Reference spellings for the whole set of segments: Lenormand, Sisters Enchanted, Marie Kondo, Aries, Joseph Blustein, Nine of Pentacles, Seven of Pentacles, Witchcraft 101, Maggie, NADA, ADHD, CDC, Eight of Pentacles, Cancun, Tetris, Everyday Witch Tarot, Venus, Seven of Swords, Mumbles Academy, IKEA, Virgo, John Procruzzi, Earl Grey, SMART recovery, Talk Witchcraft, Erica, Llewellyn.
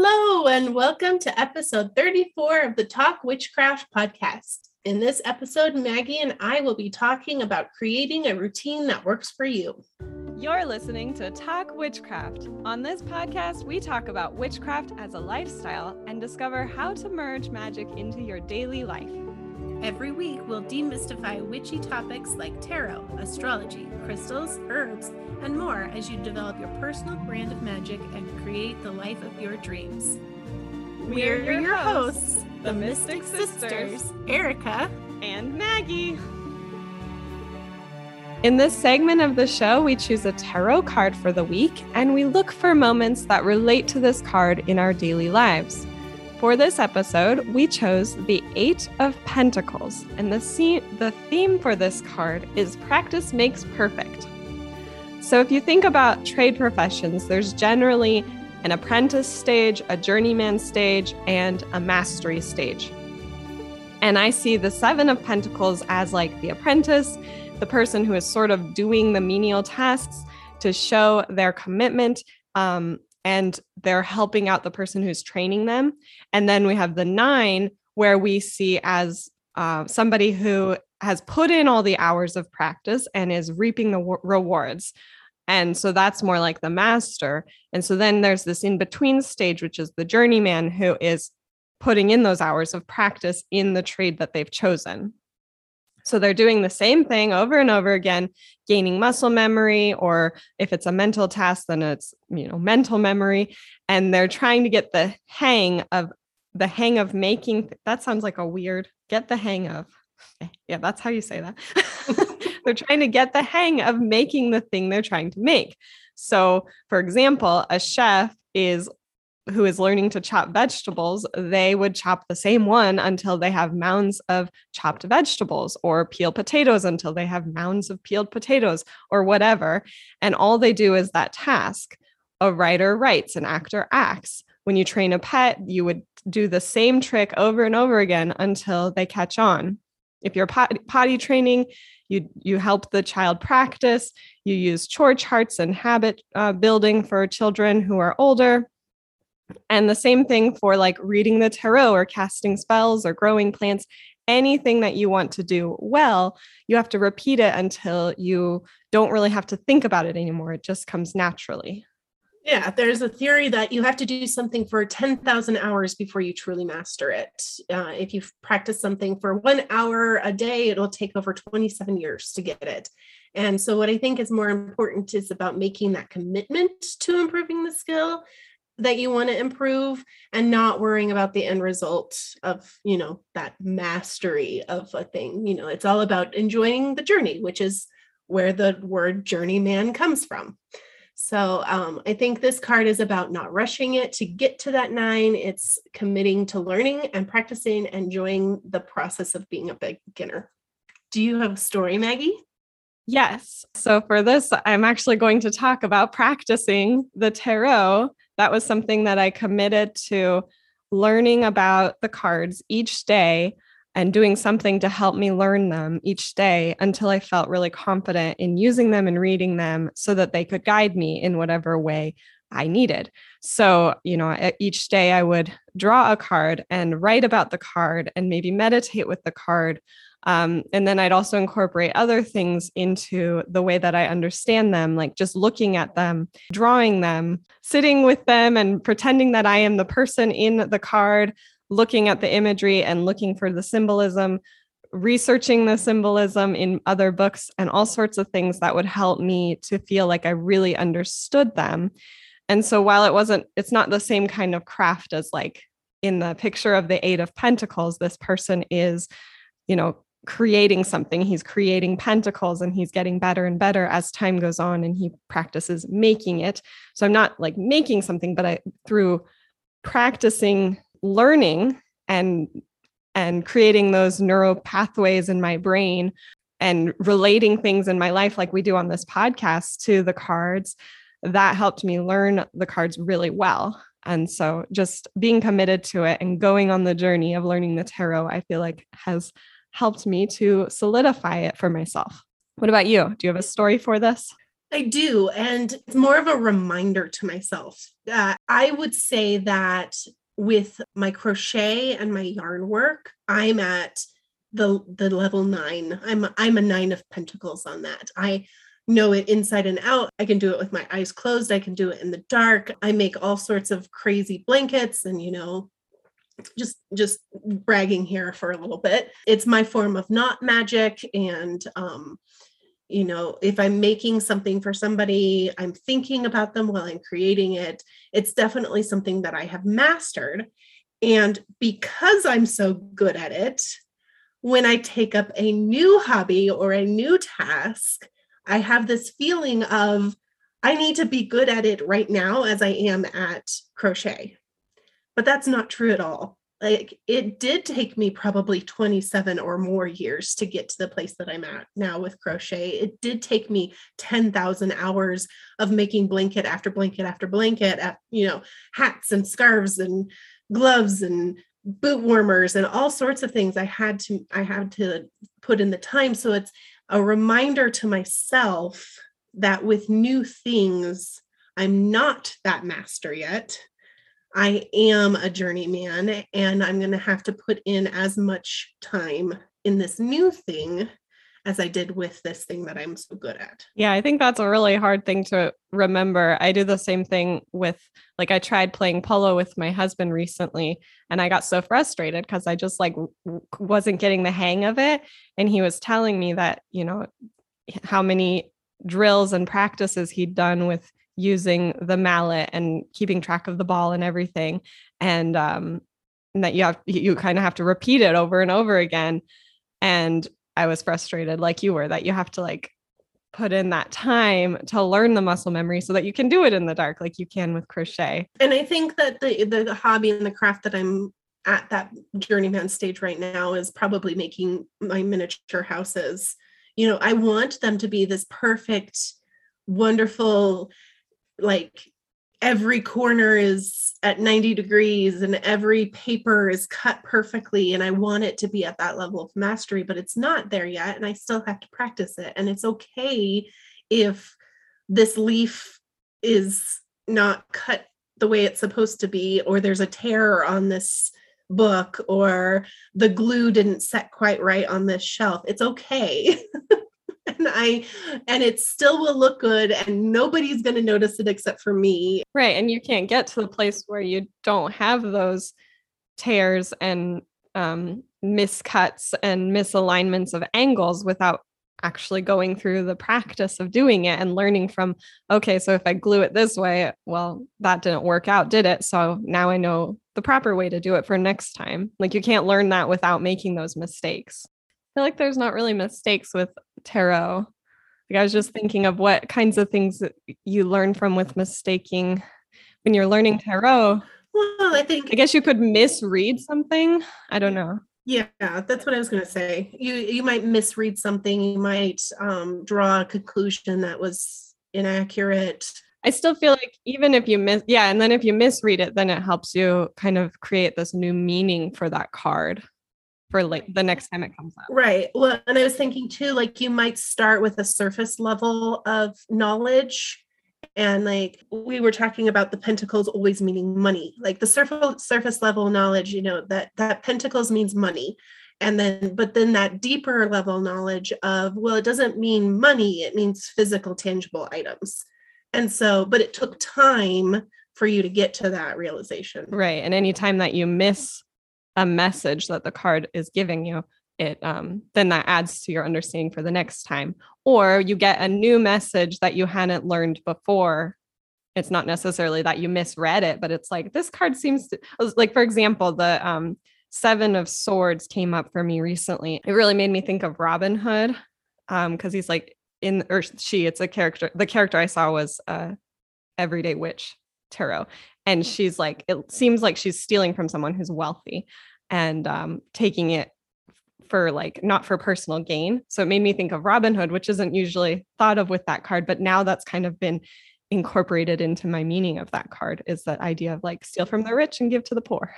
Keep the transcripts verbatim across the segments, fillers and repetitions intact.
Hello, and welcome to episode thirty-four of the Talk Witchcraft podcast. In this episode, Maggie and I will be talking about creating a routine that works for you. You're listening to Talk Witchcraft. On this podcast, we talk about witchcraft as a lifestyle and discover how to merge magic into your daily life. Every week, we'll demystify witchy topics like tarot, astrology, crystals, herbs, and more as you develop your personal brand of magic and create the life of your dreams. We're, We're your, your hosts, hosts, the Mystic, Mystic Sisters, Sisters, Erica and Maggie. In this segment of the show, we choose a tarot card for the week, and we look for moments that relate to this card in our daily lives. For this episode, we chose the Eight of Pentacles, and the, se- the theme for this card is practice makes perfect. So if you think about trade professions, there's generally an apprentice stage, a journeyman stage, and a mastery stage. And I see the Seven of Pentacles as like the apprentice, the person who is sort of doing the menial tasks to show their commitment, um, and they're helping out the person who's training them. And then we have the nine, where we see as uh, somebody who has put in all the hours of practice and is reaping the w- rewards. And so that's more like the master. And so then there's this in-between stage, which is the journeyman, who is putting in those hours of practice in the trade that they've chosen. So they're doing the same thing over and over again, gaining muscle memory, or if it's a mental task, then it's, you know, mental memory. And they're trying to get the hang of the hang of making. Th- that sounds like a weird get the hang of. Yeah, that's how you say that. They're trying to get the hang of making the thing they're trying to make. So, for example, a chef is who is learning to chop vegetables, they would chop the same one until they have mounds of chopped vegetables, or peel potatoes until they have mounds of peeled potatoes, or whatever. And all they do is that task. A writer writes, an actor acts. When you train a pet, you would do the same trick over and over again until they catch on. If you're pot- potty training, you you help the child practice. You use chore charts and habit uh, building for children who are older. And the same thing for like reading the tarot or casting spells or growing plants, anything that you want to do well, you have to repeat it until you don't really have to think about it anymore. It just comes naturally. Yeah, there's a theory that you have to do something for ten thousand hours before you truly master it. Uh, if you practice something for one hour a day, it'll take over twenty-seven years to get it. And so what I think is more important is about making that commitment to improving the skill that you want to improve, and not worrying about the end result of, you know, that mastery of a thing. You know, it's all about enjoying the journey, which is where the word journeyman comes from. So um, I think this card is about not rushing it to get to that nine. It's committing to learning and practicing, enjoying the process of being a beginner. Do you have a story, Maggie? Yes. So for this, I'm actually going to talk about practicing the tarot. That was something that I committed to, learning about the cards each day and doing something to help me learn them each day until I felt really confident in using them and reading them so that they could guide me in whatever way I needed. So, you know, each day I would draw a card and write about the card and maybe meditate with the card. Um, and then I'd also incorporate other things into the way that I understand them, like just looking at them, drawing them, sitting with them and pretending that I am the person in the card, looking at the imagery and looking for the symbolism, researching the symbolism in other books and all sorts of things that would help me to feel like I really understood them. And so while it wasn't, it's not the same kind of craft as like in the picture of the Eight of Pentacles, this person is, you know, creating something. He's creating pentacles and he's getting better and better as time goes on and he practices making it. So I'm not like making something, but I, through practicing learning and and creating those neural pathways in my brain and relating things in my life like we do on this podcast to the cards, that helped me learn the cards really well. And so just being committed to it and going on the journey of learning the tarot, I feel like has helped me to solidify it for myself. What about you? Do you have a story for this? I do. And it's more of a reminder to myself that I would say that with my crochet and my yarn work, I'm at the the level nine. I'm I'm a nine of pentacles on that. I know it inside and out. I can do it with my eyes closed. I can do it in the dark. I make all sorts of crazy blankets and, you know, just just bragging here for a little bit. It's my form of knot magic. And, um, you know, if I'm making something for somebody, I'm thinking about them while I'm creating it. It's definitely something that I have mastered. And because I'm so good at it, when I take up a new hobby or a new task, I have this feeling of, I need to be good at it right now as I am at crochet. But that's not true at all. Like, it did take me probably twenty-seven or more years to get to the place that I'm at now with crochet. It did take me ten thousand hours of making blanket after blanket after blanket, you know, hats and scarves and gloves and boot warmers and all sorts of things I had to, I had to put in the time. So it's a reminder to myself that with new things, I'm not that master yet. I am a journeyman, and I'm going to have to put in as much time in this new thing as I did with this thing that I'm so good at. Yeah, I think that's a really hard thing to remember. I do the same thing with, like, I tried playing polo with my husband recently, and I got so frustrated because I just like w- wasn't getting the hang of it. And he was telling me that, you know, how many drills and practices he'd done with using the mallet and keeping track of the ball and everything. And, um, and that you have, you kind of have to repeat it over and over again. And I was frustrated like you were, that you have to like put in that time to learn the muscle memory so that you can do it in the dark, like you can with crochet. And I think that the, the, the hobby and the craft that I'm at that journeyman stage right now is probably making my miniature houses. You know, I want them to be this perfect, wonderful, like every corner is at ninety degrees and every paper is cut perfectly. And I want it to be at that level of mastery, but it's not there yet. And I still have to practice it. And it's okay if this leaf is not cut the way it's supposed to be, or there's a tear on this book, or the glue didn't set quite right on this shelf. It's okay. And I, and it still will look good, and nobody's going to notice it except for me. Right. And you can't get to the place where you don't have those tears and um, miscuts and misalignments of angles without actually going through the practice of doing it and learning from, okay, so if I glue it this way, well, that didn't work out, did it? So now I know the proper way to do it for next time. Like, you can't learn that without making those mistakes. I feel like there's not really mistakes with tarot. Like, I was just thinking of what kinds of things that you learn from with mistaking when you're learning tarot. Well, I think I guess you could misread something. I don't know. Yeah, that's what I was going to say. You you might misread something. You might um, draw a conclusion that was inaccurate. I still feel like even if you miss, yeah, and then if you misread it, then it helps you kind of create this new meaning for that card for like the next time it comes up. Right. Well, and I was thinking too, like, you might start with a surface level of knowledge. And like we were talking about the pentacles always meaning money, like the surface surface level knowledge, you know, that, that pentacles means money. And then, but then that deeper level knowledge of, well, it doesn't mean money. It means physical, tangible items. And so, but it took time for you to get to that realization. Right. And anytime that you miss a message that the card is giving you, it um, then that adds to your understanding for the next time, or you get a new message that you hadn't learned before. It's not necessarily that you misread it, but it's like, this card seems to, like, for example, the um, Seven of Swords came up for me recently. It really made me think of Robin Hood, um, because he's like in, or she, it's a character. The character I saw was uh, Everyday Witch Tarot. And she's like, it seems like she's stealing from someone who's wealthy and um, taking it for like, not for personal gain. So it made me think of Robin Hood, which isn't usually thought of with that card. But now that's kind of been incorporated into my meaning of that card, is that idea of like, steal from the rich and give to the poor.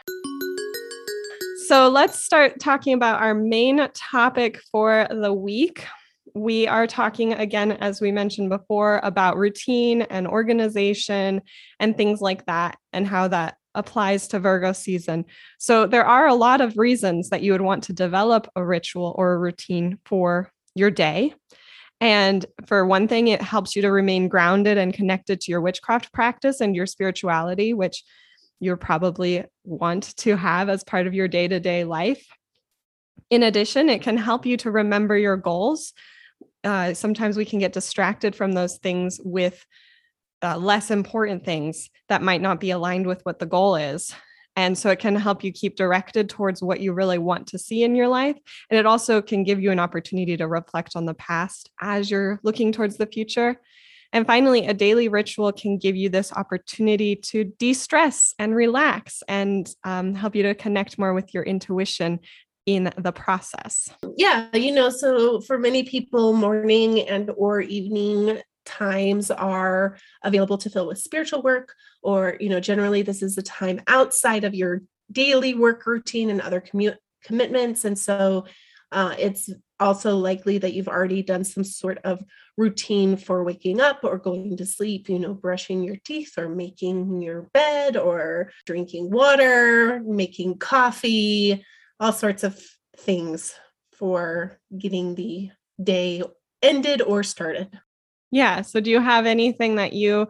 So let's start talking about our main topic for the week, we are talking again, as we mentioned before, about routine and organization and things like that, and how that applies to Virgo season. So there are a lot of reasons that you would want to develop a ritual or a routine for your day. And for one thing, it helps you to remain grounded and connected to your witchcraft practice and your spirituality, which you probably want to have as part of your day-to-day life. In addition, it can help you to remember your goals. Uh, sometimes we can get distracted from those things with uh, less important things that might not be aligned with what the goal is. And so it can help you keep directed towards what you really want to see in your life. And it also can give you an opportunity to reflect on the past as you're looking towards the future. And finally, a daily ritual can give you this opportunity to de-stress and relax and um, help you to connect more with your intuition in the process. Yeah, you know, so for many people, morning and or evening times are available to fill with spiritual work, or, you know, generally this is the time outside of your daily work routine and other commute commitments. And so uh, it's also likely that you've already done some sort of routine for waking up or going to sleep, you know, brushing your teeth or making your bed or drinking water, making coffee, all sorts of things for getting the day ended or started. Yeah. So do you have anything that you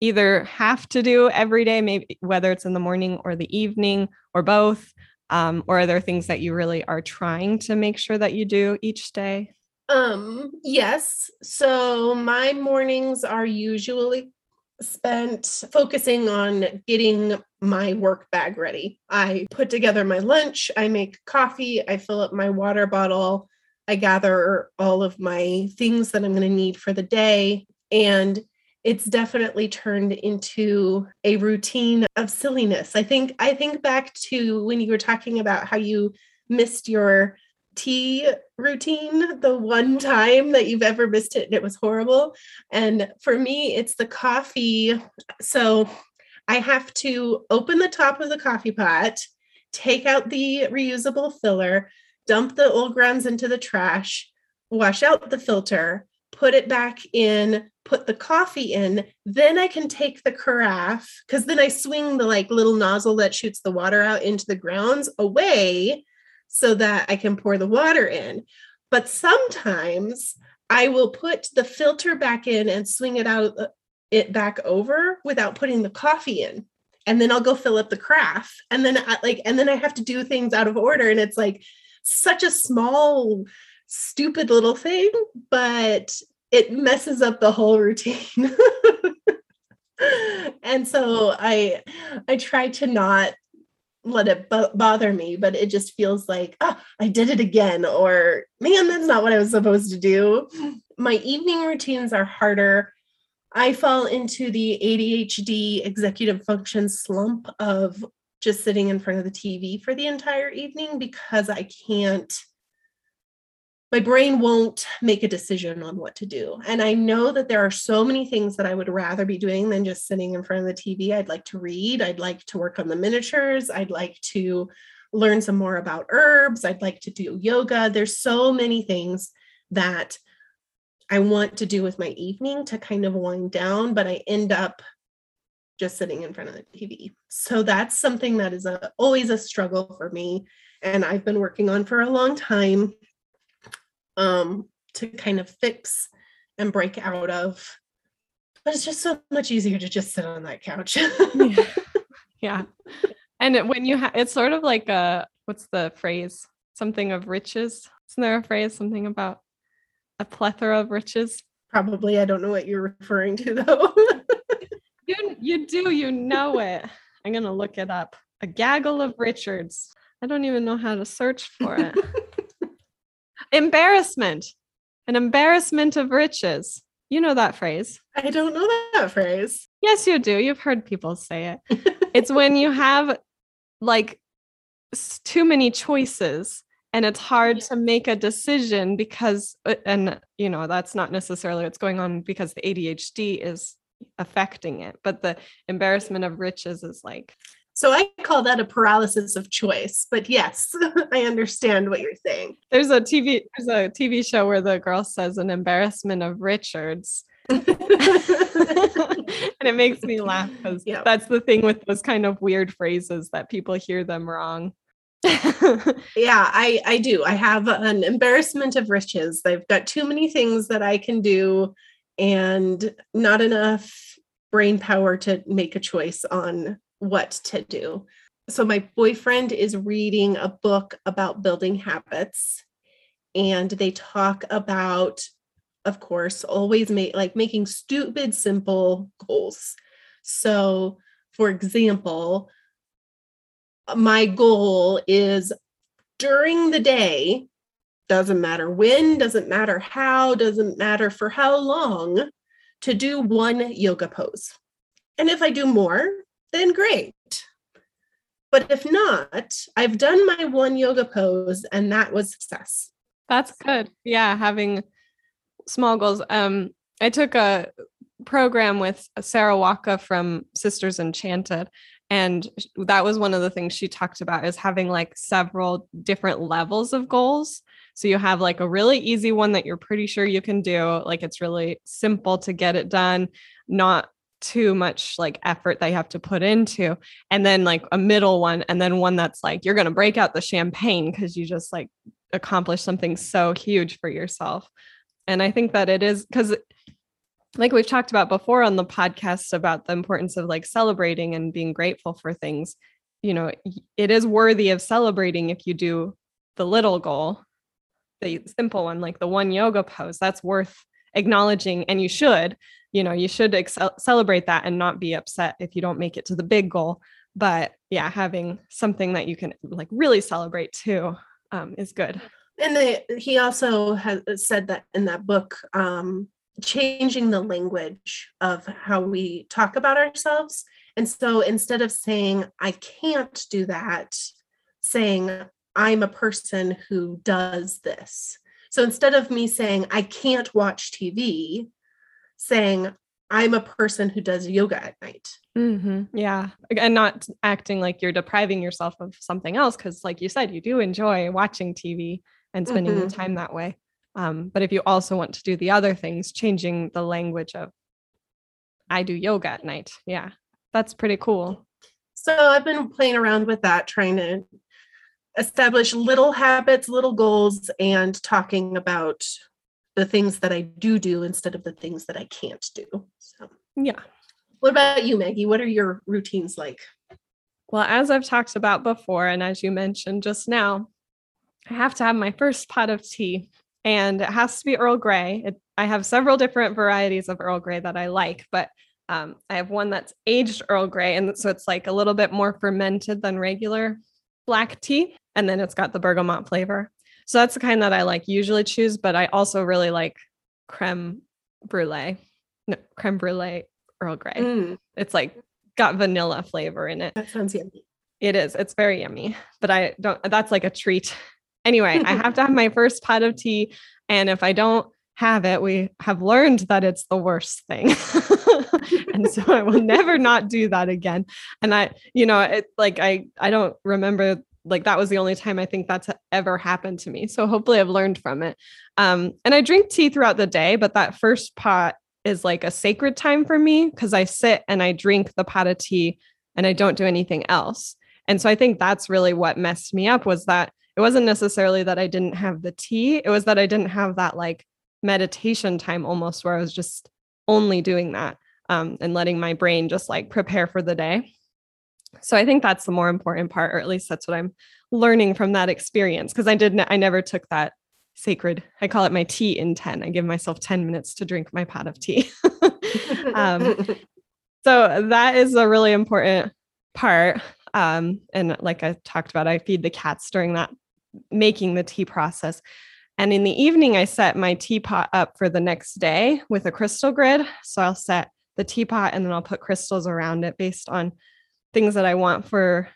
either have to do every day, maybe whether it's in the morning or the evening or both? Um, or are there things that you really are trying to make sure that you do each day? Um, yes. So my mornings are usually spent focusing on getting my work bag ready. I put together my lunch, I make coffee, I fill up my water bottle, I gather all of my things that I'm going to need for the day. And it's definitely turned into a routine of silliness. I think, I think back to when you were talking about how you missed your tea routine, the one time that you've ever missed it, and it was horrible. And for me, it's the coffee. So I have to open the top of the coffee pot, take out the reusable filler, dump the old grounds into the trash, wash out the filter, put it back in, put the coffee in. Then I can take the carafe, because then I swing the like little nozzle that shoots the water out into the grounds away so that I can pour the water in. But sometimes I will put the filter back in and swing it out, it back over without putting the coffee in. And then I'll go fill up the carafe. And then I, like, and then I have to do things out of order. And it's like such a small, stupid little thing, but it messes up the whole routine. And so I, I try to not let it b- bother me, but it just feels like, oh, I did it again, or man, that's not what I was supposed to do. My evening routines are harder. I fall into the A D H D executive function slump of just sitting in front of the T V for the entire evening, because I can't, my brain won't make a decision on what to do. And I know that there are so many things that I would rather be doing than just sitting in front of the T V. I'd like to read. I'd like to work on the miniatures. I'd like to learn some more about herbs. I'd like to do yoga. There's so many things that I want to do with my evening to kind of wind down, but I end up just sitting in front of the T V. So that's something that is a, always a struggle for me. And I've been working on for a long time um, to kind of fix and break out of, but it's just so much easier to just sit on that couch. Yeah. Yeah. And when you have, it's sort of like a, what's the phrase? Something of riches. Isn't there a phrase, something about a plethora of riches? Probably. I don't know what you're referring to though. you, you do, you know it. I'm going to look it up. A gaggle of Richards. I don't even know how to search for it. Embarrassment. An embarrassment of riches. You know that phrase. I don't know that phrase. Yes, you do. You've heard people say it. It's when you have like too many choices. And it's hard to make a decision because, and you know, that's not necessarily what's going on because the A D H D is affecting it, but the embarrassment of riches is like So I call that a paralysis of choice. But yes, I understand what you're saying. There's a T V, there's a T V show where the girl says an embarrassment of Richards. And it makes me laugh because yeah. that's the thing with those kind of weird phrases that people hear them wrong. yeah, I, I do. I have an embarrassment of riches. I've got too many things that I can do and not enough brain power to make a choice on what to do. So my boyfriend is reading a book about building habits, and they talk about, of course, always make like making stupid, simple goals. So for example, my goal is during the day, doesn't matter when, doesn't matter how, doesn't matter for how long, to do one yoga pose. And if I do more, then great. But if not, I've done my one yoga pose and that was success. That's good. Yeah. Having small goals. Um, I took a program with Sarah Walker from Sisters Enchanted. And that was one of the things she talked about, is having like several different levels of goals. So you have like a really easy one that you're pretty sure you can do. Like it's really simple to get it done, not too much like effort that you have to put into. And then like a middle one. And then one that's like, you're going to break out the champagne because you just like accomplished something so huge for yourself. And I think that it is because like we've talked about before on the podcast about the importance of like celebrating and being grateful for things, you know, it is worthy of celebrating if you do the little goal, the simple one, like the one yoga pose, that's worth acknowledging. And you should, you know, you should ex- celebrate that and not be upset if you don't make it to the big goal. But yeah, having something that you can like really celebrate too um, is good. And they, he also has said that in that book, um, changing the language of how we talk about ourselves. And so instead of saying, I can't do that, saying, I'm a person who does this. So instead of me saying, I can't watch T V, saying, I'm a person who does yoga at night. Mm-hmm. Yeah. And not acting like you're depriving yourself of something else. Cause like you said, you do enjoy watching T V and spending mm-hmm. your time that way. Um, but if you also want to do the other things, changing the language of, I do yoga at night. Yeah, that's pretty cool. So I've been playing around with that, trying to establish little habits, little goals, and talking about the things that I do do instead of the things that I can't do. So yeah. What about you, Maggie? What are your routines like? Well, as I've talked about before, and as you mentioned just now, I have to have my first pot of tea. And it has to be Earl Grey. It, I have several different varieties of Earl Grey that I like, but um, I have one that's aged Earl Grey. And so it's like a little bit more fermented than regular black tea. And then it's got the bergamot flavor. So that's the kind that I like usually choose, but I also really like creme brulee. No, creme brulee Earl Grey. Mm. It's like got vanilla flavor in it. That sounds yummy. It is. It's very yummy, but I don't, that's like a treat. Anyway, I have to have my first pot of tea. And if I don't have it, we have learned that it's the worst thing. And so I will never not do that again. And I, you know, it like, I, I don't remember, like, that was the only time I think that's ever happened to me. So hopefully I've learned from it. Um, and I drink tea throughout the day, but that first pot is like a sacred time for me because I sit and I drink the pot of tea and I don't do anything else. And so I think that's really what messed me up, was that it wasn't necessarily that I didn't have the tea. It was that I didn't have that like meditation time almost, where I was just only doing that um, and letting my brain just like prepare for the day. So I think that's the more important part, or at least that's what I'm learning from that experience. Cause I didn't, I never took that sacred, I call it my tea in ten. I give myself ten minutes to drink my pot of tea. um, so that is a really important part. Um, and like I talked about, I feed the cats during that making the tea process. And in the evening, I set my teapot up for the next day with a crystal grid. So I'll set the teapot and then I'll put crystals around it based on things that I want for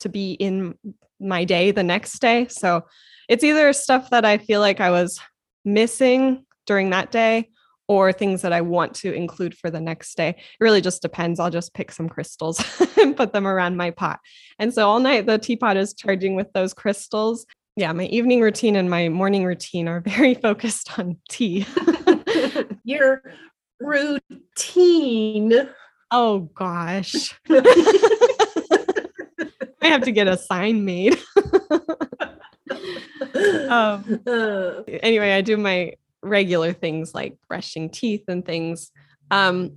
to be in my day the next day. So it's either stuff that I feel like I was missing during that day, or things that I want to include for the next day. It really just depends. I'll just pick some crystals and put them around my pot. And so all night the teapot is charging with those crystals. Yeah, my evening routine and my morning routine are very focused on tea. Your routine. Oh, gosh. I have to get a sign made. um, anyway, I do my regular things like brushing teeth and things. Um,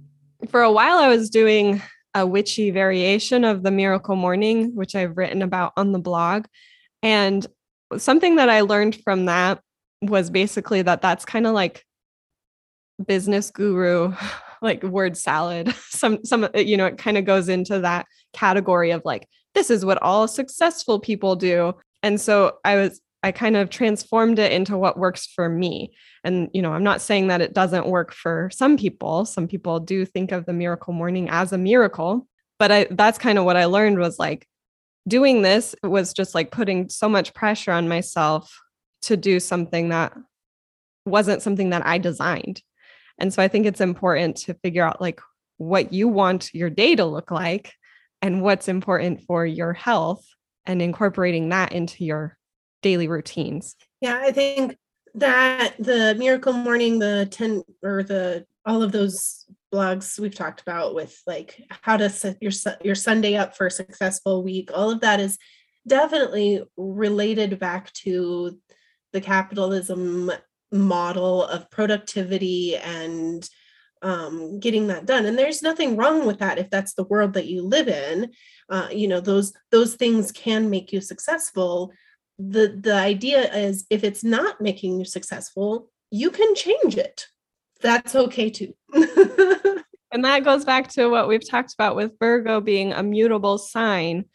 for a while, I was doing a witchy variation of the Miracle Morning, which I've written about on the blog. And something that I learned from that was basically that that's kind of like business guru, like word salad. Some, some, you know, it kind of goes into that category of like, this is what all successful people do. And so I was, I kind of transformed it into what works for me. And, you know, I'm not saying that it doesn't work for some people. Some people do think of the Miracle Morning as a miracle, but I, that's kind of what I learned was like doing this was just like putting so much pressure on myself to do something that wasn't something that I designed. And so I think it's important to figure out like what you want your day to look like and what's important for your health and incorporating that into your daily routines. Yeah, I think that the Miracle Morning, the ten or the all of those blogs we've talked about with like how to set your your Sunday up for a successful week, all of that is definitely related back to the capitalism model of productivity and um, getting that done. And there's nothing wrong with that if that's the world that you live in. Uh, you know, those those things can make you successful. The the idea is if it's not making you successful, you can change it. That's okay too. And that goes back to what we've talked about with Virgo being a mutable sign,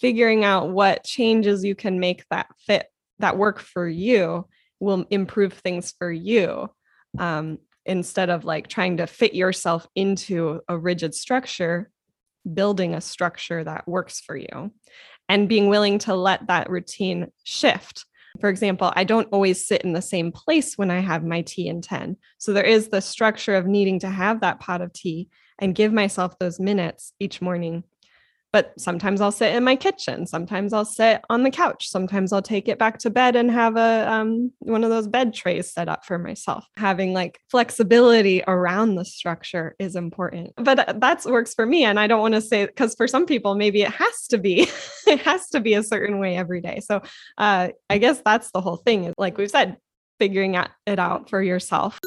figuring out what changes you can make that fit, that work for you, will improve things for you, um, instead of like trying to fit yourself into a rigid structure, building a structure that works for you and being willing to let that routine shift. For example, I don't always sit in the same place when I have my tea and ten. So there is the structure of needing to have that pot of tea and give myself those minutes each morning. But sometimes I'll sit in my kitchen. Sometimes I'll sit on the couch. Sometimes I'll take it back to bed and have a um, one of those bed trays set up for myself. Having like flexibility around the structure is important. But that works for me. And I don't want to say, because for some people, maybe it has to be, it has to be a certain way every day. So uh, I guess that's the whole thing. Like we've said, figuring it out for yourself.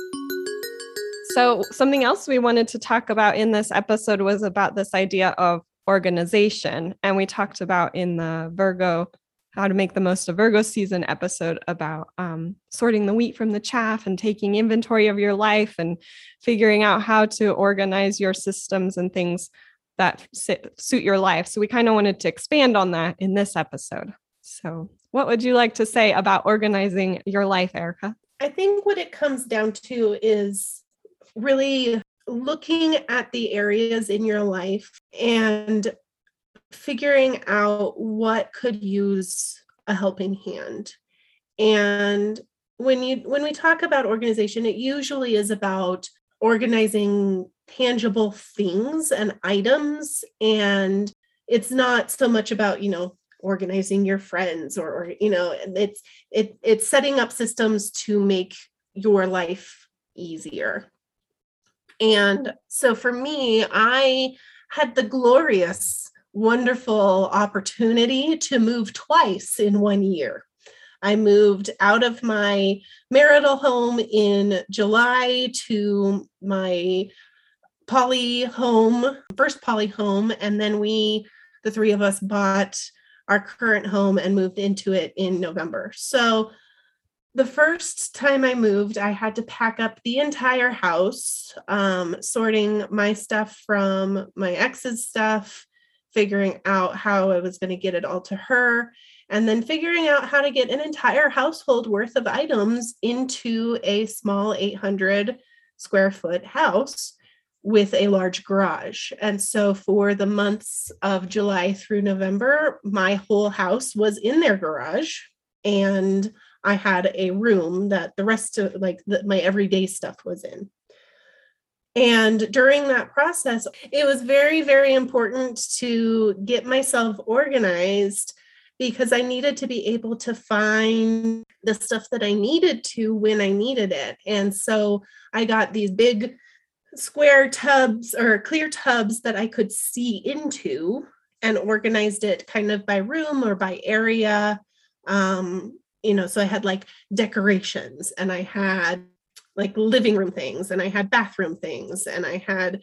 So something else we wanted to talk about in this episode was about this idea of organization. And we talked about in the Virgo, how to make the most of Virgo season episode about um, sorting the wheat from the chaff and taking inventory of your life and figuring out how to organize your systems and things that sit, suit your life. So we kind of wanted to expand on that in this episode. So what would you like to say about organizing your life, Erica? I think what it comes down to is really looking at the areas in your life and figuring out what could use a helping hand. And when you when we talk about organization, it usually is about organizing tangible things and items. And it's not so much about, you know, organizing your friends or, or you know, it's it it's setting up systems to make your life easier. And so for me, I had the glorious, wonderful opportunity to move twice in one year. I moved out of my marital home in July to my poly home, first poly home. And then we, the three of us, bought our current home and moved into it in November. So the first time I moved, I had to pack up the entire house, um, sorting my stuff from my ex's stuff, figuring out how I was going to get it all to her, and then figuring out how to get an entire household worth of items into a small eight hundred square foot house with a large garage. And so for the months of July through November, my whole house was in their garage, and I had a room that the rest of like the, my everyday stuff was in. And during that process, it was very, very important to get myself organized because I needed to be able to find the stuff that I needed to when I needed it. And so I got these big square tubs or clear tubs that I could see into and organized it kind of by room or by area. Um, you know, so I had like decorations and I had like living room things and I had bathroom things and I had,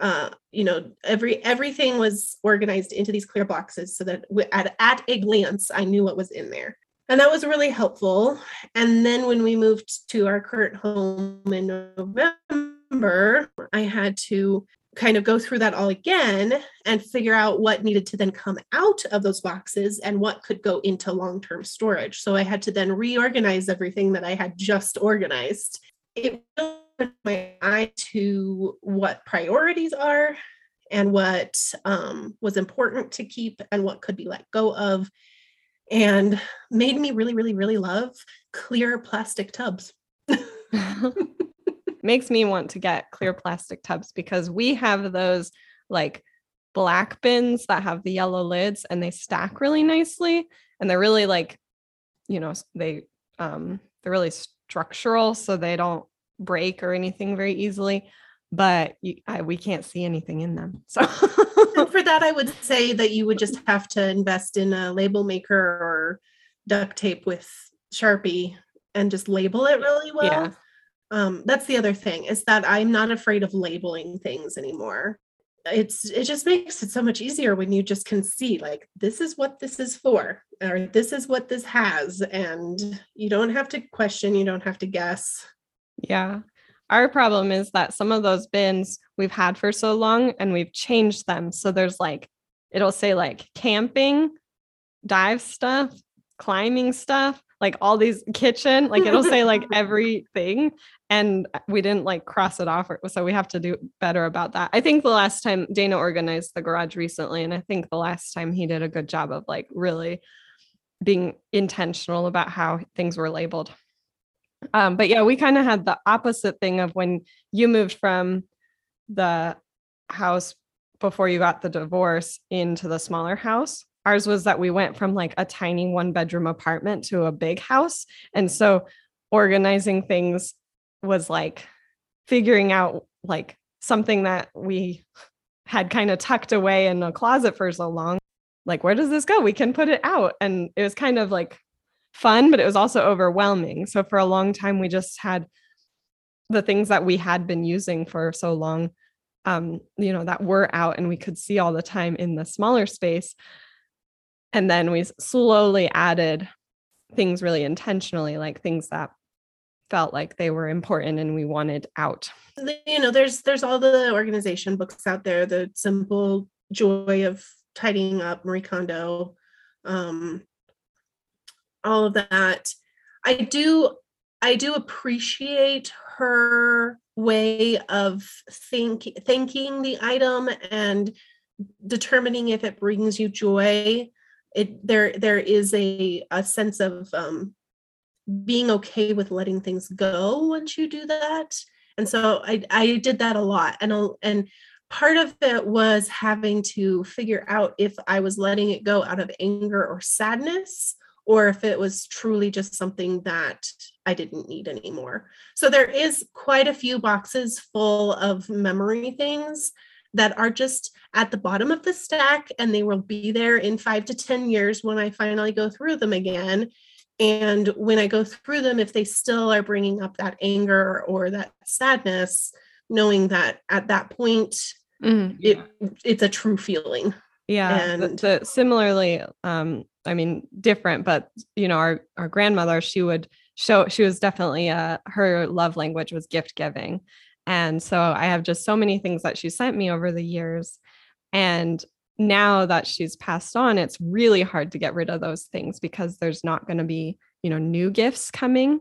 uh, you know, every, everything was organized into these clear boxes so that at, at a glance, I knew what was in there. And that was really helpful. And then when we moved to our current home in November, I had to kind of go through that all again and figure out what needed to then come out of those boxes and what could go into long-term storage. So I had to then reorganize everything that I had just organized. It opened my eye to what priorities are and what um, was important to keep and what could be let go of, and made me really, really, really love clear plastic tubs. Makes me want to get clear plastic tubs because we have those like black bins that have the yellow lids and they stack really nicely. And they're really like, you know, they, um, they're really structural, so they don't break or anything very easily, but you, I, we can't see anything in them. So and for that, I would say that you would just have to invest in a label maker or duct tape with Sharpie and just label it really well. Yeah. Um, that's the other thing is that I'm not afraid of labeling things anymore. It's, it just makes it so much easier when you just can see like, this is what this is for, or this is what this has. And you don't have to question, you don't have to guess. Yeah. Our problem is that some of those bins we've had for so long and we've changed them. So there's like, it'll say like camping, dive stuff, climbing stuff, like all these kitchen, like it'll say like everything. And we didn't like cross it off. So we have to do better about that. I think the last time Dana organized the garage recently, and I think the last time he did a good job of like really being intentional about how things were labeled. Um, but yeah, we kind of had the opposite thing of when you moved from the house before you got the divorce into the smaller house. Ours was that we went from like a tiny one bedroom apartment to a big house. And so organizing things was like figuring out like something that we had kind of tucked away in a closet for so long. Like, where does this go? We can put it out. And it was kind of like fun, but it was also overwhelming. So for a long time, we just had the things that we had been using for so long, um, you know, that were out and we could see all the time in the smaller space. And then we slowly added things really intentionally, like things that felt like they were important and we wanted out. You know, there's there's all the organization books out there, The Simple Joy of Tidying Up, Marie Kondo, um, all of that. I do I do appreciate her way of think, thinking the item and determining if it brings you joy. It, there, there is a, a sense of um, being okay with letting things go once you do that. And so I, I did that a lot. And, I'll, and part of it was having to figure out if I was letting it go out of anger or sadness, or if it was truly just something that I didn't need anymore. So there is quite a few boxes full of memory things that are just at the bottom of the stack, and they will be there in five to ten years when I finally go through them again. And when I go through them, if they still are bringing up that anger or that sadness, knowing that at that point, mm-hmm. it it's a true feeling. Yeah. And the, the, similarly, um, I mean, different, but you know, our, our grandmother, she would show, she was definitely, uh, her love language was gift giving. And so I have just so many things that she sent me over the years. And now that she's passed on, it's really hard to get rid of those things because there's not going to be, you know, new gifts coming.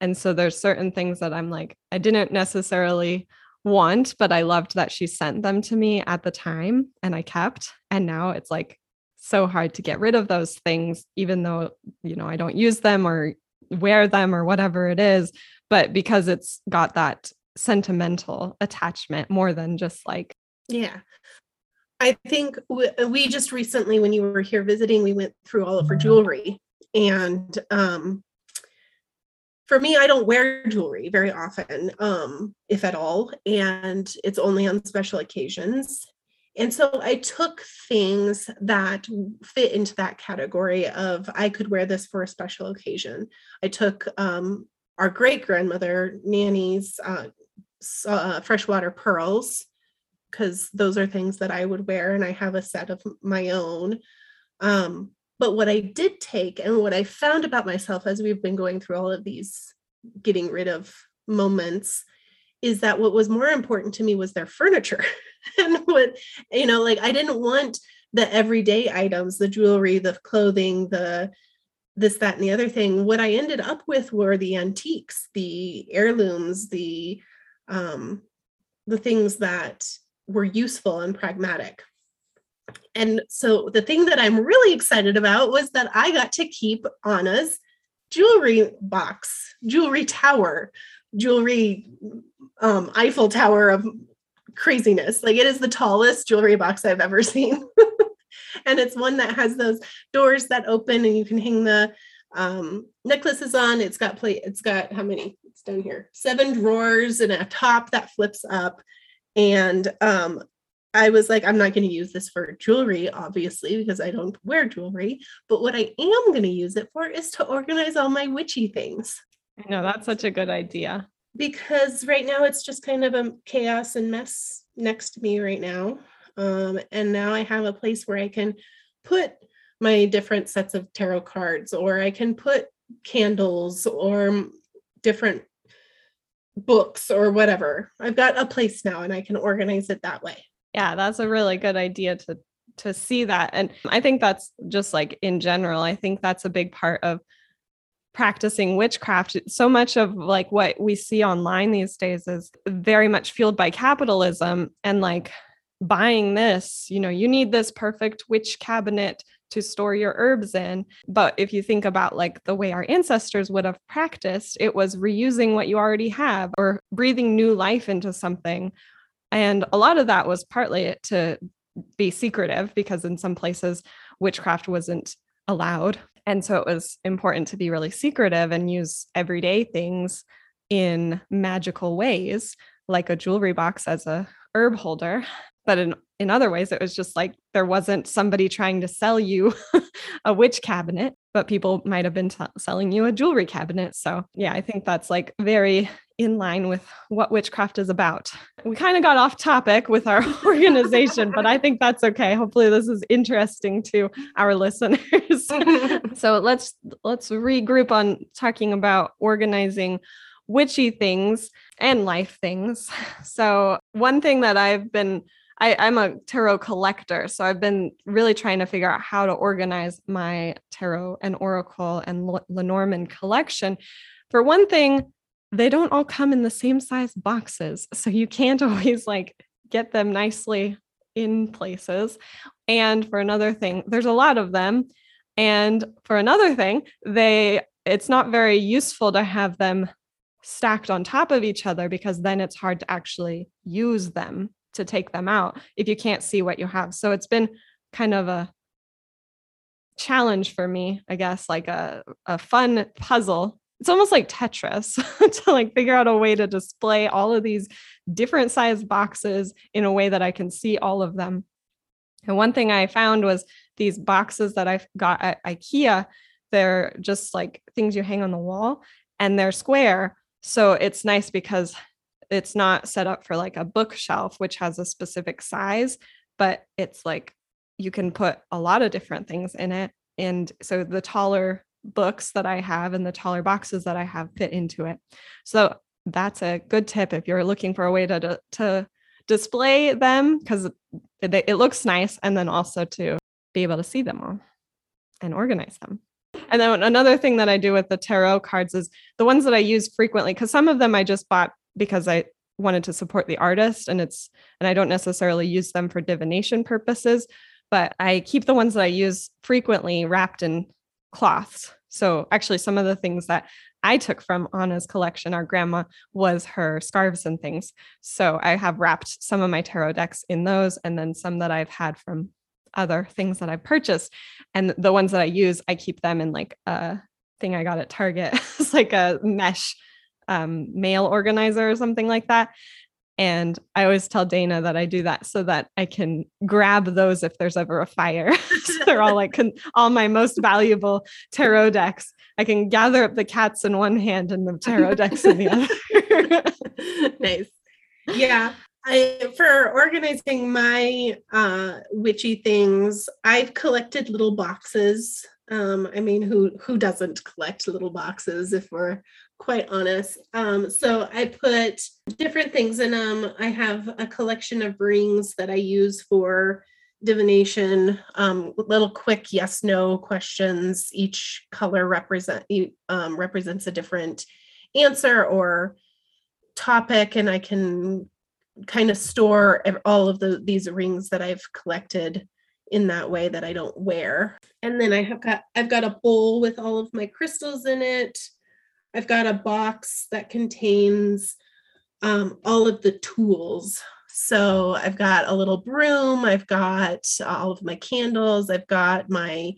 And so there's certain things that I'm like, I didn't necessarily want, but I loved that she sent them to me at the time and I kept. And now it's like so hard to get rid of those things, even though, you know, I don't use them or wear them or whatever it is, but because it's got that sentimental attachment more than just like. Yeah. I think we, we just recently, when you were here visiting, we went through all of her jewelry, and um, for me, I don't wear jewelry very often, um, if at all, and it's only on special occasions. And so I took things that fit into that category of, I could wear this for a special occasion. I took um, our great grandmother Nanny's uh, uh, freshwater pearls, because those are things that I would wear, and I have a set of my own. Um, but what I did take, and what I found about myself as we've been going through all of these getting rid of moments, is that what was more important to me was their furniture. And what, you know, like, I didn't want the everyday items, the jewelry, the clothing, the this, that, and the other thing. What I ended up with were the antiques, the heirlooms, the um, the things that were useful and pragmatic. And so the thing that I'm really excited about was that I got to keep Anna's jewelry box, jewelry tower, jewelry um, Eiffel Tower of craziness. Like, it is the tallest jewelry box I've ever seen. And it's one that has those doors that open and you can hang the um, necklaces on. It's got plate. It's got how many? It's down here. Seven drawers and a top that flips up. And um, I was like, I'm not going to use this for jewelry, obviously, because I don't wear jewelry. But what I am going to use it for is to organize all my witchy things. I know, that's such a good idea. Because right now it's just kind of a chaos and mess next to me right now. Um, and now I have a place where I can put my different sets of tarot cards, or I can put candles or different books or whatever. I've got a place now and I can organize it that way. Yeah, that's a really good idea to to see that. And I think that's just like in general, I think that's a big part of practicing witchcraft. So much of like what we see online these days is very much fueled by capitalism and like buying this, you know, you need this perfect witch cabinet to store your herbs in. But if you think about like the way our ancestors would have practiced, it was reusing what you already have or breathing new life into something. And a lot of that was partly to be secretive, because in some places witchcraft wasn't allowed. And so it was important to be really secretive and use everyday things in magical ways, like a jewelry box as a herb holder. But in in other ways, it was just like there wasn't somebody trying to sell you a witch cabinet, but people might have been t- selling you a jewelry cabinet. So yeah, I think that's like very in line with what witchcraft is about. We kind of got off topic with our organization, but I think that's okay. Hopefully this is interesting to our listeners. So let's let's regroup on talking about organizing witchy things and life things. So one thing that I've been I, I'm a tarot collector, so I've been really trying to figure out how to organize my tarot and oracle and L- Lenormand collection. For one thing, they don't all come in the same size boxes, so you can't always like get them nicely in places. And for another thing, there's a lot of them. And for another thing, they it's not very useful to have them stacked on top of each other, because then it's hard to actually use them, to take them out if you can't see what you have. So it's been kind of a challenge for me, I guess, like a, a fun puzzle. It's almost like Tetris to like figure out a way to display all of these different size boxes in a way that I can see all of them. And one thing I found was these boxes that I got at IKEA, they're just like things you hang on the wall and they're square. So it's nice because it's not set up for like a bookshelf, which has a specific size, but it's like you can put a lot of different things in it. And so the taller books that I have and the taller boxes that I have fit into it. So that's a good tip if you're looking for a way to to display them, because it, it looks nice, and then also to be able to see them all and organize them. And then another thing that I do with the tarot cards is the ones that I use frequently, because some of them I just bought because I wanted to support the artist, and it's, and I don't necessarily use them for divination purposes, but I keep the ones that I use frequently wrapped in cloths. So actually some of the things that I took from Anna's collection, our grandma, was her scarves and things. So I have wrapped some of my tarot decks in those, and then some that I've had from other things that I've purchased. And the ones that I use, I keep them in like a thing I got at Target. It's like a mesh um, mail organizer or something like that. And I always tell Dana that I do that so that I can grab those if there's ever a fire. So they're all like con- all my most valuable tarot decks. I can gather up the cats in one hand and the tarot decks in the other. Nice. Yeah. I, for organizing my uh, witchy things, I've collected little boxes. Um, I mean, who who doesn't collect little boxes, if we're quite honest? Um, so I put different things in them. I have a collection of rings that I use for divination, um, little quick yes, no questions. Each color represent um, represents a different answer or topic, and I can kind of store all of the, these rings that I've collected in that way that I don't wear. And then I have got, I've got a bowl with all of my crystals in it. I've got a box that contains um, all of the tools. So I've got a little broom. I've got all of my candles. I've got my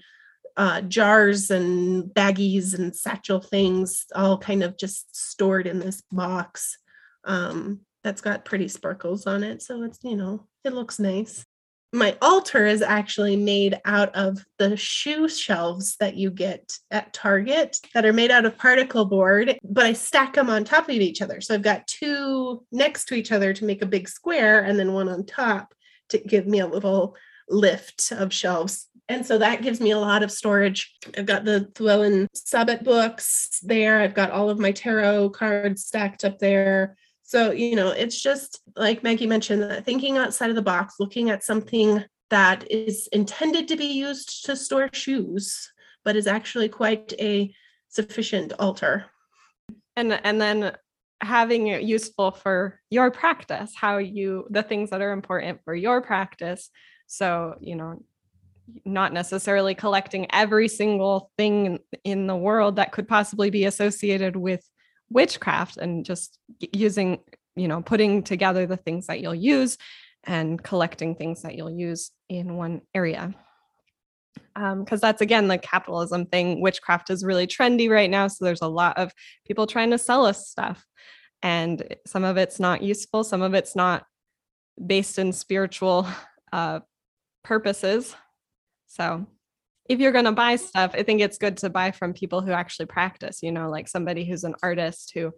uh, jars and baggies and satchel things all kind of just stored in this box. Um, that's got pretty sparkles on it. So it's, you know, it looks nice. My altar is actually made out of the shoe shelves that you get at Target that are made out of particle board, but I stack them on top of each other. So I've got two next to each other to make a big square, and then one on top to give me a little lift of shelves. And so that gives me a lot of storage. I've got the Llewellyn Sabat books there. I've got all of my tarot cards stacked up there. So, you know, it's just like Maggie mentioned, thinking outside of the box, looking at something that is intended to be used to store shoes, but is actually quite a sufficient altar. And and then having it useful for your practice, how you, the things that are important for your practice. So, you know, not necessarily collecting every single thing in the world that could possibly be associated with witchcraft, and just using, you know, putting together the things that you'll use and collecting things that you'll use in one area. Um, because that's, again, the capitalism thing. Witchcraft is really trendy right now. So there's a lot of people trying to sell us stuff, and some of it's not useful. Some of it's not based in spiritual uh, purposes. So if you're going to buy stuff, I think it's good to buy from people who actually practice, you know, like somebody who's an artist who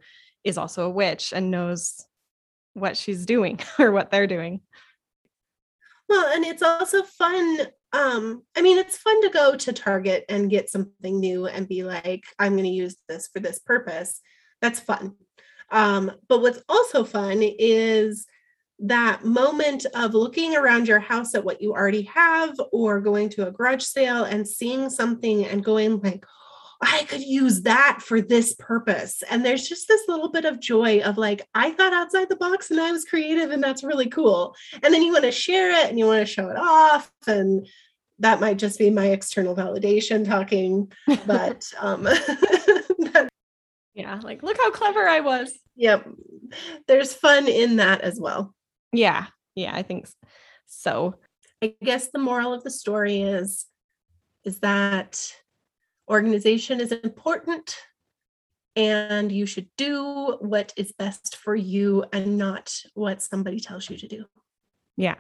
is also a witch and knows what she's doing or what they're doing. Well, and it's also fun. Um, I mean, it's fun to go to Target and get something new and be like, I'm going to use this for this purpose. That's fun. Um, but what's also fun is that moment of looking around your house at what you already have, or going to a garage sale and seeing something and going like, oh, I could use that for this purpose. And there's just this little bit of joy of like, I thought outside the box and I was creative, and that's really cool. And then you want to share it and you want to show it off. And that might just be my external validation talking, but um, yeah, like, look how clever I was. Yep. There's fun in that as well. Yeah. Yeah, I think so. I guess the moral of the story is, is that organization is important, and you should do what is best for you and not what somebody tells you to do. Yeah.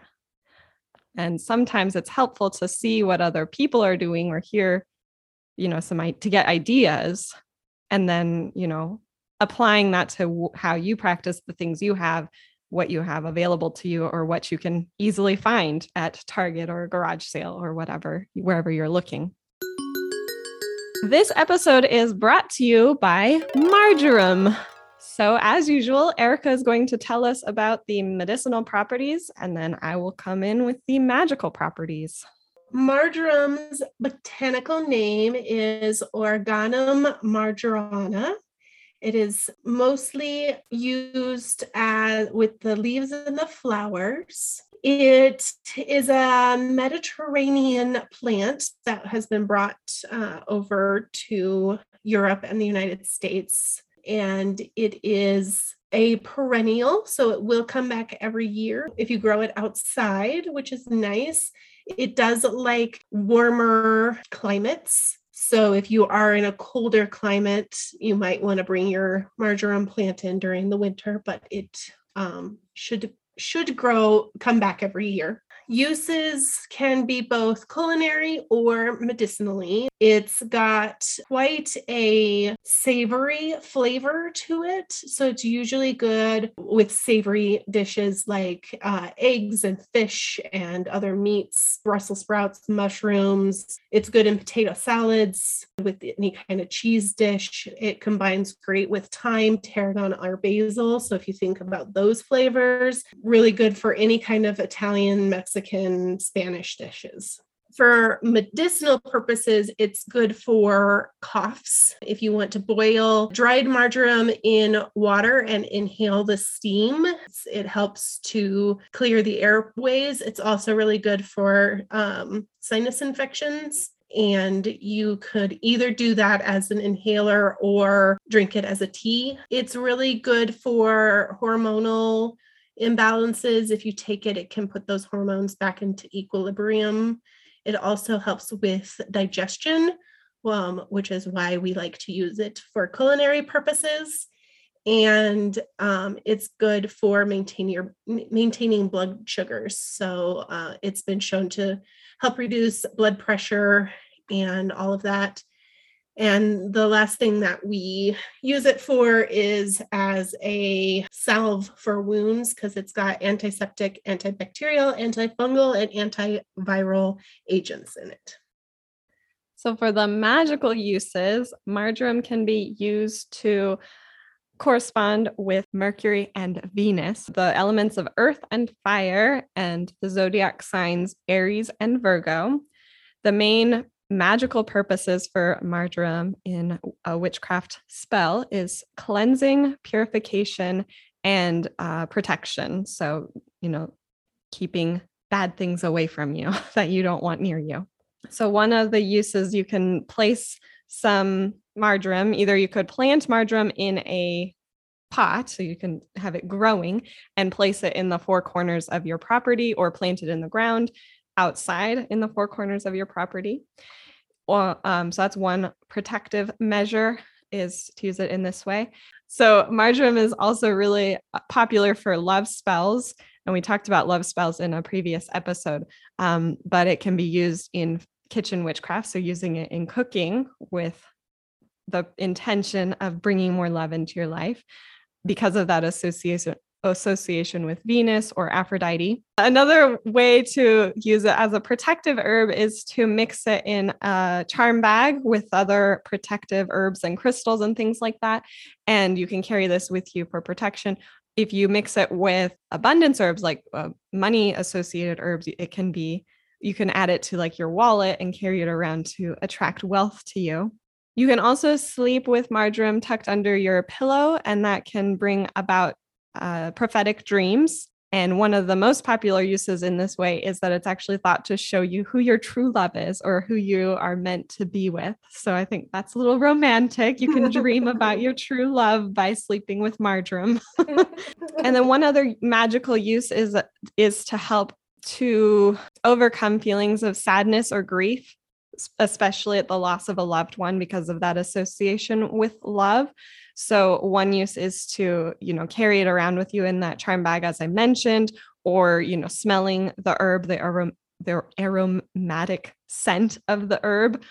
And sometimes it's helpful to see what other people are doing or hear, you know, some, to get ideas, and then, you know, applying that to how you practice the things you have, what you have available to you, or what you can easily find at Target or a garage sale or whatever, wherever you're looking. This episode is brought to you by marjoram. So as usual, Erica is going to tell us about the medicinal properties, and then I will come in with the magical properties. Marjoram's botanical name is Origanum majorana. It is mostly used as, with the leaves and the flowers. It is a Mediterranean plant that has been brought uh, over to Europe and the United States. And it is a perennial, so it will come back every year if you grow it outside, which is nice. It does like warmer climates. So if you are in a colder climate, you might want to bring your marjoram plant in during the winter, but it um, should should grow, come back every year. Uses can be both culinary or medicinally. It's got quite a savory flavor to it. So it's usually good with savory dishes like uh, eggs and fish and other meats, Brussels sprouts, mushrooms. It's good in potato salads with any kind of cheese dish. It combines great with thyme, tarragon, or basil. So if you think about those flavors, really good for any kind of Italian, Mexican, Spanish dishes. For medicinal purposes, it's good for coughs. If you want to boil dried marjoram in water and inhale the steam, it helps to clear the airways. It's also really good for um, sinus infections. And you could either do that as an inhaler or drink it as a tea. It's really good for hormonal imbalances. If you take it, it can put those hormones back into equilibrium. It also helps with digestion, um, which is why we like to use it for culinary purposes. And um, it's good for maintain your, maintaining blood sugars. So uh, it's been shown to help reduce blood pressure and all of that. And the last thing that we use it for is as a salve for wounds, because it's got antiseptic, antibacterial, antifungal, and antiviral agents in it. So for the magical uses, marjoram can be used to correspond with Mercury and Venus, the elements of earth and fire, and the zodiac signs Aries and Virgo. The main magical purposes for marjoram in a witchcraft spell is cleansing, purification, and uh, protection. So, you know, keeping bad things away from you that you don't want near you. So one of the uses, you can place some marjoram, either you could plant marjoram in a pot, so you can have it growing, and place it in the four corners of your property, or plant it in the ground outside in the four corners of your property. Well, um, so that's one protective measure, is to use it in this way. So marjoram is also really popular for love spells. And we talked about love spells in a previous episode, um, but it can be used in kitchen witchcraft. So using it in cooking with the intention of bringing more love into your life because of that association association with Venus or Aphrodite. Another way to use it as a protective herb is to mix it in a charm bag with other protective herbs and crystals and things like that. And you can carry this with you for protection. If you mix it with abundance herbs, like uh, money associated herbs, it can be, you can add it to like your wallet and carry it around to attract wealth to you. You can also sleep with marjoram tucked under your pillow, and that can bring about Uh, prophetic dreams. And one of the most popular uses in this way is that it's actually thought to show you who your true love is or who you are meant to be with. So I think that's a little romantic. You can dream about your true love by sleeping with marjoram. And then one other magical use is, is to help to overcome feelings of sadness or grief, especially at the loss of a loved one because of that association with love. So one use is to, you know, carry it around with you in that charm bag, as I mentioned, or, you know, smelling the herb, the, arom- the aromatic scent of the herb,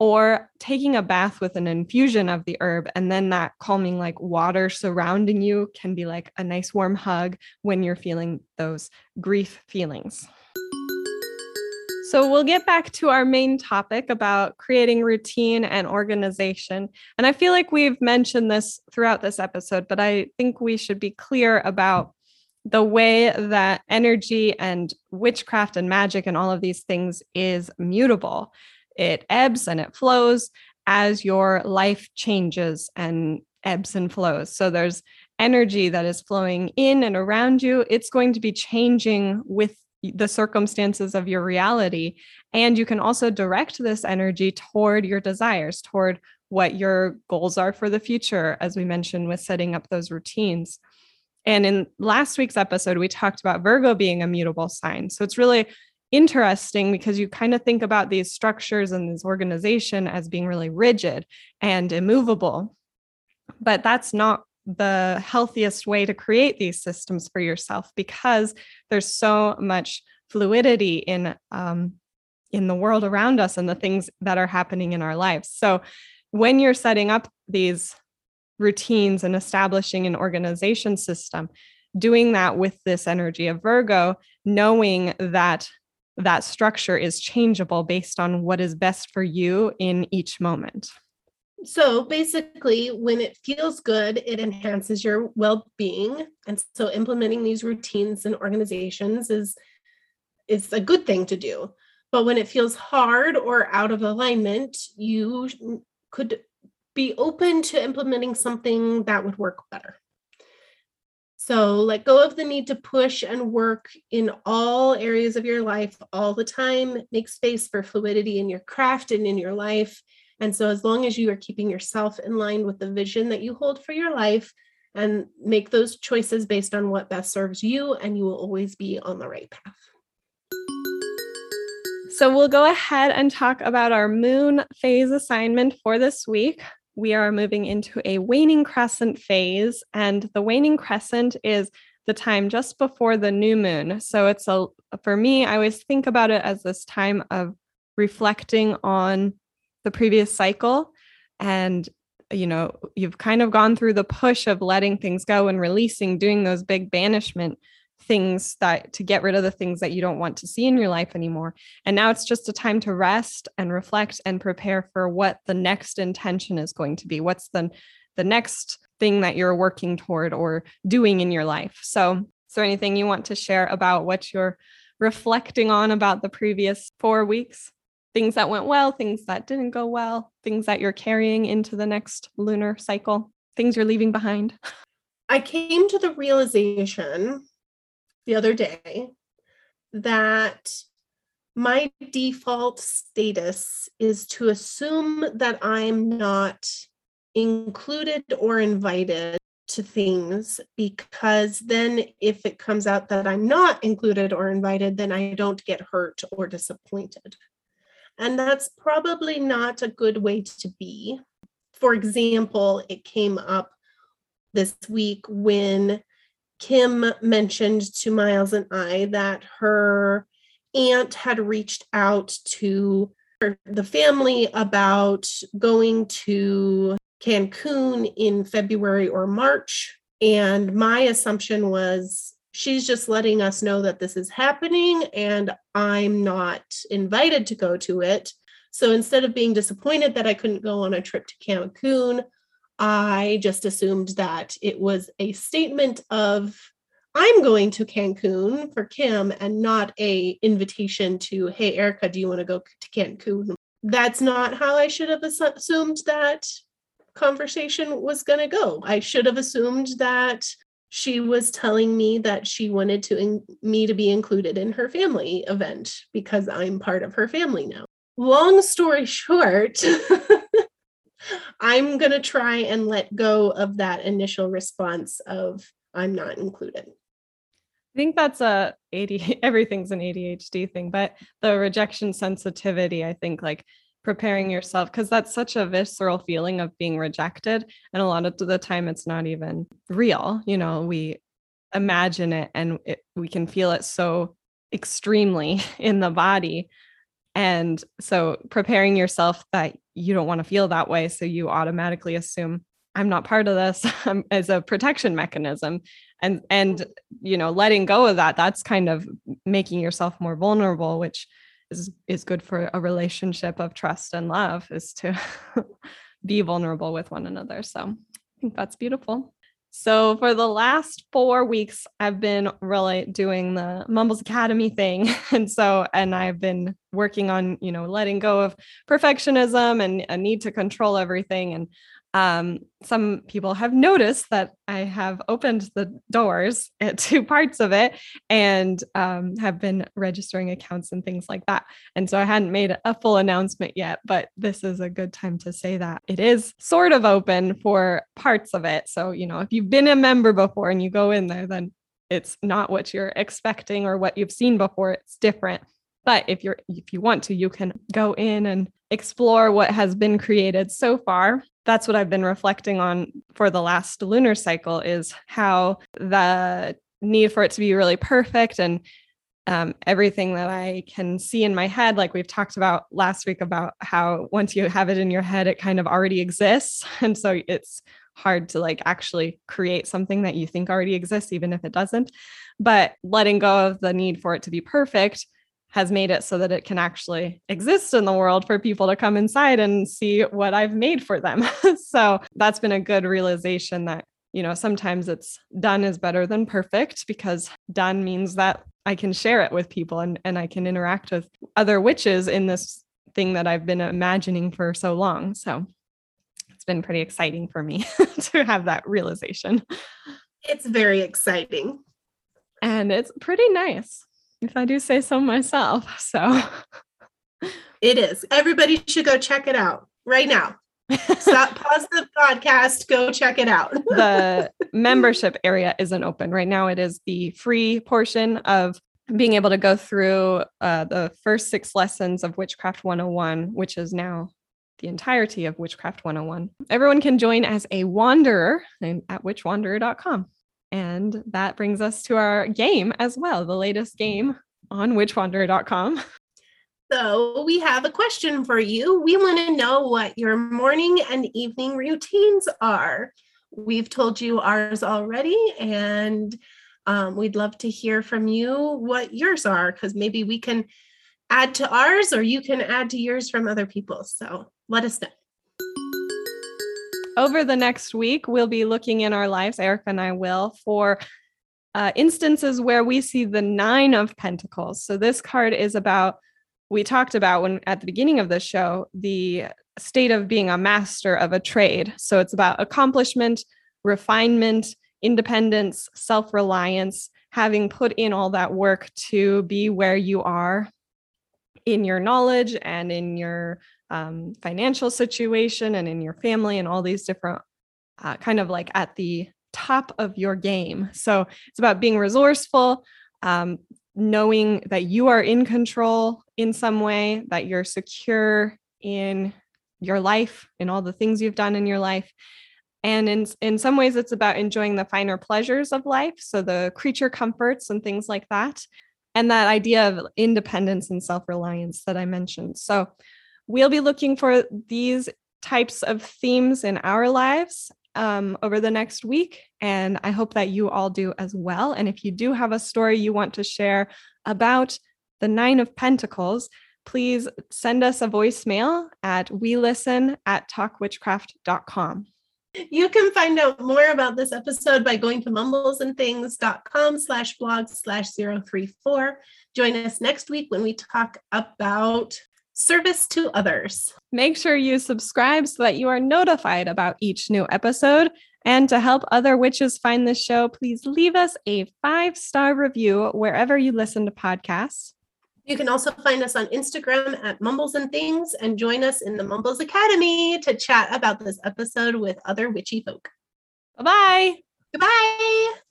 or taking a bath with an infusion of the herb. And then that calming, like water surrounding you, can be like a nice warm hug when you're feeling those grief feelings. So we'll get back to our main topic about creating routine and organization. And I feel like we've mentioned this throughout this episode, but I think we should be clear about the way that energy and witchcraft and magic and all of these things is mutable. It ebbs and it flows as your life changes and ebbs and flows. So there's energy that is flowing in and around you. It's going to be changing with the circumstances of your reality. And you can also direct this energy toward your desires, toward what your goals are for the future, as we mentioned, with setting up those routines. And in last week's episode, we talked about Virgo being a mutable sign. So it's really interesting because you kind of think about these structures and this organization as being really rigid and immovable, but that's not the healthiest way to create these systems for yourself, because there's so much fluidity in, um, in the world around us and the things that are happening in our lives. So when you're setting up these routines and establishing an organization system, doing that with this energy of Virgo, knowing that that structure is changeable based on what is best for you in each moment. So basically, when it feels good, it enhances your well-being. And so implementing these routines and organizations is, is a good thing to do. But when it feels hard or out of alignment, you could be open to implementing something that would work better. So let go of the need to push and work in all areas of your life all the time. Make space for fluidity in your craft and in your life. And so as long as you are keeping yourself in line with the vision that you hold for your life, and make those choices based on what best serves you, and you will always be on the right path. So we'll go ahead and talk about our moon phase assignment for this week. We are moving into a waning crescent phase, and the waning crescent is the time just before the new moon. So it's a, for me, I always think about it as this time of reflecting on the previous cycle. And, you know, you've kind of gone through the push of letting things go and releasing, doing those big banishment things that to get rid of the things that you don't want to see in your life anymore. And now it's just a time to rest and reflect and prepare for what the next intention is going to be. What's the, the next thing that you're working toward or doing in your life? So is there anything you want to share about what you're reflecting on about the previous four weeks? Things that went well, things that didn't go well, things that you're carrying into the next lunar cycle, things you're leaving behind. I came to the realization the other day that my default status is to assume that I'm not included or invited to things, because then if it comes out that I'm not included or invited, then I don't get hurt or disappointed. And that's probably not a good way to be. For example, it came up this week when Kim mentioned to Miles and I that her aunt had reached out to her, the family, about going to Cancun in February or March. And my assumption was, she's just letting us know that this is happening and I'm not invited to go to it. So instead of being disappointed that I couldn't go on a trip to Cancun, I just assumed that it was a statement of I'm going to Cancun for Kim, and not a invitation to, hey, Erica, do you want to go to Cancun? That's not how I should have assumed that conversation was going to go. I should have assumed that she was telling me that she wanted to in- me to be included in her family event because I'm part of her family now. Long story short, I'm going to try and let go of that initial response of I'm not included. I think that's a A D H D, everything's an A D H D thing, but the rejection sensitivity, I think, like preparing yourself, because that's such a visceral feeling of being rejected. And a lot of the time it's not even real. You know, we imagine it and it, we can feel it so extremely in the body. And so preparing yourself that you don't want to feel that way. So you automatically assume I'm not part of this as a protection mechanism, and, and, you know, letting go of that, that's kind of making yourself more vulnerable, which is, is good for a relationship of trust and love, is to be vulnerable with one another. So I think that's beautiful. So for the last four weeks, I've been really doing the Mumbles Academy thing. And so, and I've been working on, you know, letting go of perfectionism and a need to control everything. And Um, some people have noticed that I have opened the doors at two parts of it and um, have been registering accounts and things like that. And so I hadn't made a full announcement yet, but this is a good time to say that it is sort of open for parts of it. So, you know, if you've been a member before and you go in there, then it's not what you're expecting or what you've seen before. It's different. But if you're, if you want to, you can go in and explore what has been created so far. That's what I've been reflecting on for the last lunar cycle, is how the need for it to be really perfect and um, everything that I can see in my head. Like we've talked about last week about how once you have it in your head, it kind of already exists. And so it's hard to like actually create something that you think already exists, even if it doesn't. But letting go of the need for it to be perfect has made it so that it can actually exist in the world for people to come inside and see what I've made for them. So that's been a good realization that, you know, sometimes it's done is better than perfect, because done means that I can share it with people and, and I can interact with other witches in this thing that I've been imagining for so long. So it's been pretty exciting for me to have that realization. It's very exciting. And it's pretty nice, if I do say so myself. So it is. Everybody should go check it out right now. Stop, pause the podcast, go check it out. The membership area isn't open right now. It is the free portion of being able to go through uh, the first six lessons of Witchcraft one oh one, which is now the entirety of Witchcraft one oh one. Everyone can join as a wanderer at witch wanderer dot com. And that brings us to our game as well, the latest game on witch wanderer dot com. So we have a question for you. We want to know what your morning and evening routines are. We've told you ours already, and um, we'd love to hear from you what yours are, because maybe we can add to ours or you can add to yours from other people. So let us know. Over the next week, we'll be looking in our lives, Erica and I will, for uh, instances where we see the Nine of Pentacles. So this card is about, we talked about when at the beginning of the show, the state of being a master of a trade. So it's about accomplishment, refinement, independence, self-reliance, having put in all that work to be where you are in your knowledge and in your um, financial situation and in your family and all these different uh, kind of like at the top of your game. So it's about being resourceful, um, knowing that you are in control in some way, that you're secure in your life, in all the things you've done in your life. And in, in some ways, it's about enjoying the finer pleasures of life. So the creature comforts and things like that. And that idea of independence and self-reliance that I mentioned. So we'll be looking for these types of themes in our lives um, over the next week. And I hope that you all do as well. And if you do have a story you want to share about the Nine of Pentacles, please send us a voicemail at we listen at talk witchcraft dot com. You can find out more about this episode by going to mumbles and things dot com slash blog slash zero three four. Join us next week when we talk about service to others. Make sure you subscribe so that you are notified about each new episode. And to help other witches find this show, please leave us a five-star review wherever you listen to podcasts. You can also find us on Instagram at Mumbles and Things, and join us in the Mumbles Academy to chat about this episode with other witchy folk. Bye-bye. Goodbye.